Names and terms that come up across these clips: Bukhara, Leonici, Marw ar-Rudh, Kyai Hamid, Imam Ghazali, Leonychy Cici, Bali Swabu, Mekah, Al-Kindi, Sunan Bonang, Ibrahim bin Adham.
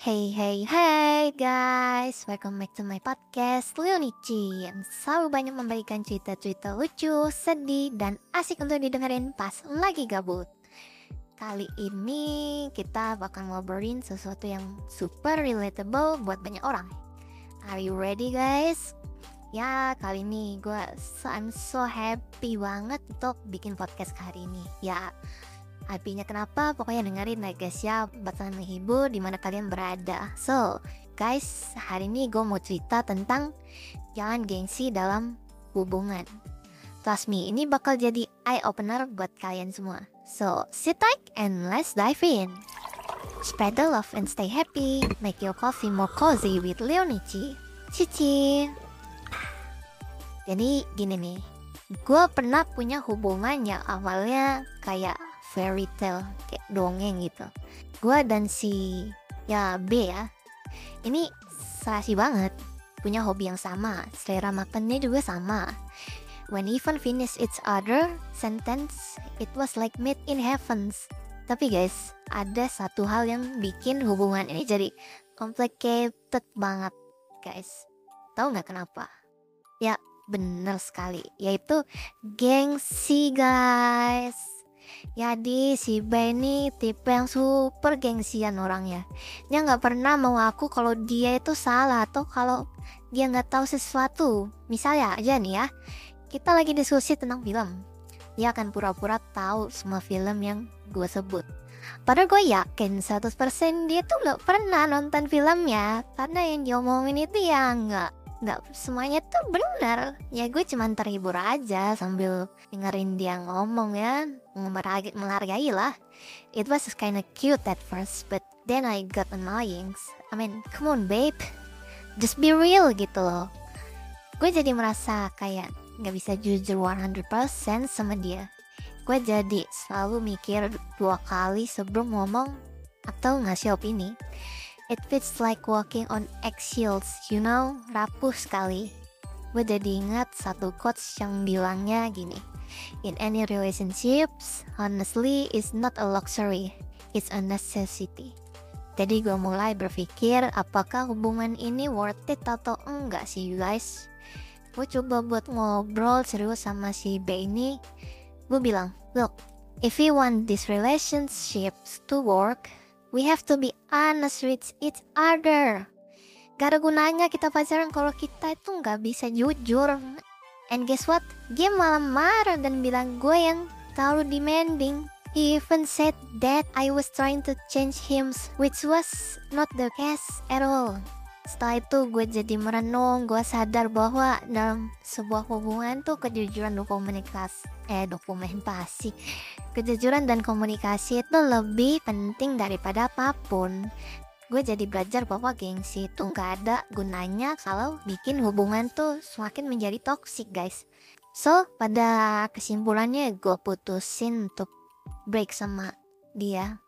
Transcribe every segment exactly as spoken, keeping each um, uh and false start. Hey hey hey guys, welcome back to my podcast Leonici yang selalu banyak memberikan cerita-cerita lucu, sedih, dan asik untuk didengerin pas lagi gabut. Kali ini kita bakal ngobrolin sesuatu yang super relatable buat banyak orang. Are you ready guys? Ya, kali ini gue so, I'm so happy banget untuk bikin podcast hari ini. Ya, happy-nya kenapa? Pokoknya dengerin like guys ya, bakalan menghibur dimana kalian berada. So guys, hari ini gue mau cerita tentang jangan gengsi dalam hubungan. Trust me, ini bakal jadi eye-opener buat kalian semua. So sit tight and let's dive in. Spread the love and stay happy. Make your coffee more cozy with Leonychy Cici. Jadi gini nih, gue pernah punya hubungan yang awalnya kayak fairy tale, kayak dongeng gitu. Gua dan si ya B ya, ini serasi banget, punya hobi yang sama, selera makannya juga sama. When even finish each other sentence, it was like made in heavens. Tapi guys, ada satu hal yang bikin hubungan ini jadi complicated banget guys. Tahu nggak kenapa? Ya bener sekali, yaitu gengsi guys. Jadi si B ini tipe yang super gengsian orangnya. Dia gak pernah mau aku kalau dia itu salah atau kalau dia gak tahu sesuatu. Misalnya aja nih ya, kita lagi diskusi tentang film, dia akan pura-pura tahu semua film yang gue sebut. Padahal gue yakin seratus persen dia tuh gak pernah nonton filmnya, karena yang diomongin itu ya gak Nggak semuanya tuh benar. Ya gue cuman terhibur aja sambil dengerin dia ngomong ya, menghargai lah. It was kinda cute at first, but then I got annoying. I mean, come on babe, just be real gitu loh. Gue jadi merasa kayak nggak bisa jujur one hundred percent sama dia. Gue jadi selalu mikir dua kali sebelum ngomong atau ngasih opini. It feels like walking on eggshells, you know, rapuh sekali. Gue jadi ingat satu quotes yang bilangnya gini, in any relationships, honestly is not a luxury, it's a necessity. Jadi gue mulai berpikir, apakah hubungan ini worth it atau enggak sih guys. Gue coba buat ngobrol serius sama si B ini. Gue bilang, look, if we want these relationships to work, we have to be honest with each other. Gak ada gunanya kita pacaran kalau kita itu gak bisa jujur. And guess what? Dia malah marah dan bilang gue yang terlalu demanding. He even said that I was trying to change him, which was not the case at all. Setelah itu gue jadi merenung. Gue sadar bahwa dalam sebuah hubungan tuh kejujuran dan komunikasi Eh dokumentasi kejujuran dan komunikasi itu lebih penting daripada apapun. Gue jadi belajar bahwa gengsi itu gak ada gunanya kalau bikin hubungan tuh semakin menjadi toksik guys. So pada kesimpulannya gue putusin untuk break sama dia.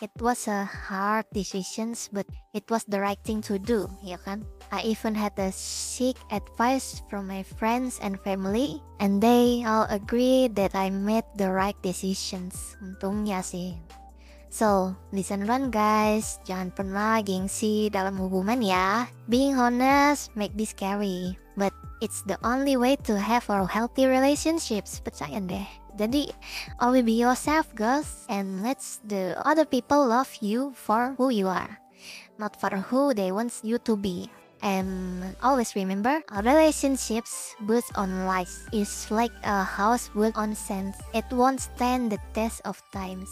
It was a hard decision, but it was the right thing to do, ya kan? I even had a seek advice from my friends and family, and they all agree that I made the right decisions. Untungnya sih. So, listen run guys, jangan pernah gengsi dalam hubungan ya. Being honest make this scary, but it's the only way to have our healthy relationships. Percaya deh. Jadi, always be yourself girls, and let the other people love you for who you are, not for who they want you to be. And always remember, a relationships built on lies is like a house built on sand. It won't stand the test of time.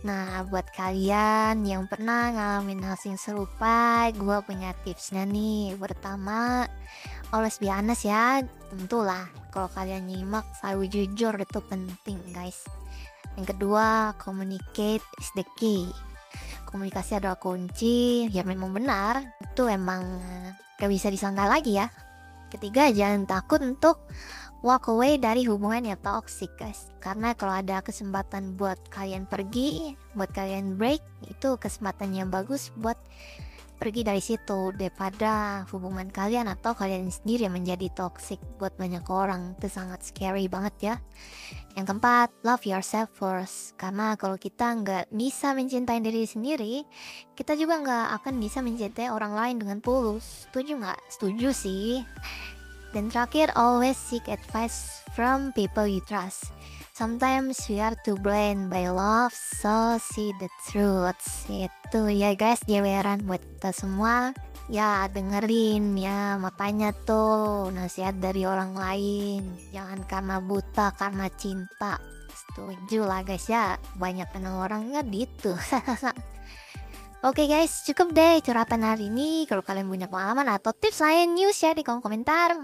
Nah, buat kalian yang pernah ngalamin hal yang serupa, gue punya tipsnya nih. Pertama, always be honest ya. Tentulah, kalau kalian nyimak, selalu jujur itu penting guys. Yang kedua, communicate is the key. Komunikasi adalah kunci. Ya memang benar, itu emang gak bisa disangkal lagi ya. Ketiga, jangan takut untuk walk away dari hubungan yang toxic guys. Karena kalau ada kesempatan buat kalian pergi, buat kalian break, itu kesempatan yang bagus buat pergi dari situ daripada hubungan kalian atau kalian sendiri menjadi toxic buat banyak orang. Itu sangat scary banget ya. Yang keempat, love yourself first, karena kalau kita nggak bisa mencintai diri sendiri, kita juga nggak akan bisa mencintai orang lain dengan tulus. Setuju nggak? Setuju sih. Dan terakhir, always seek advice from people you trust. Sometimes we are to blame by love, so see the truth. Itu ya guys, jeweran buat kita semua. Ya dengerin ya, makanya tuh nasihat dari orang lain. Jangan karena buta, karena cinta. Setuju lah guys ya, kebanyakan orang nggak gitu. Oke okay guys, cukup deh curhatan hari ini. Kalau kalian punya pengalaman atau tips lain, you share di kolom komentar.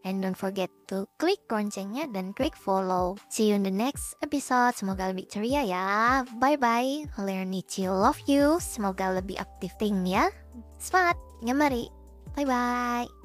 And don't forget to click loncengnya dan klik follow. See you in the next episode. Semoga lebih ceria ya. Bye bye. Leonici love you. Semoga lebih aktif ting ya. Semangat, nyamari. Bye bye.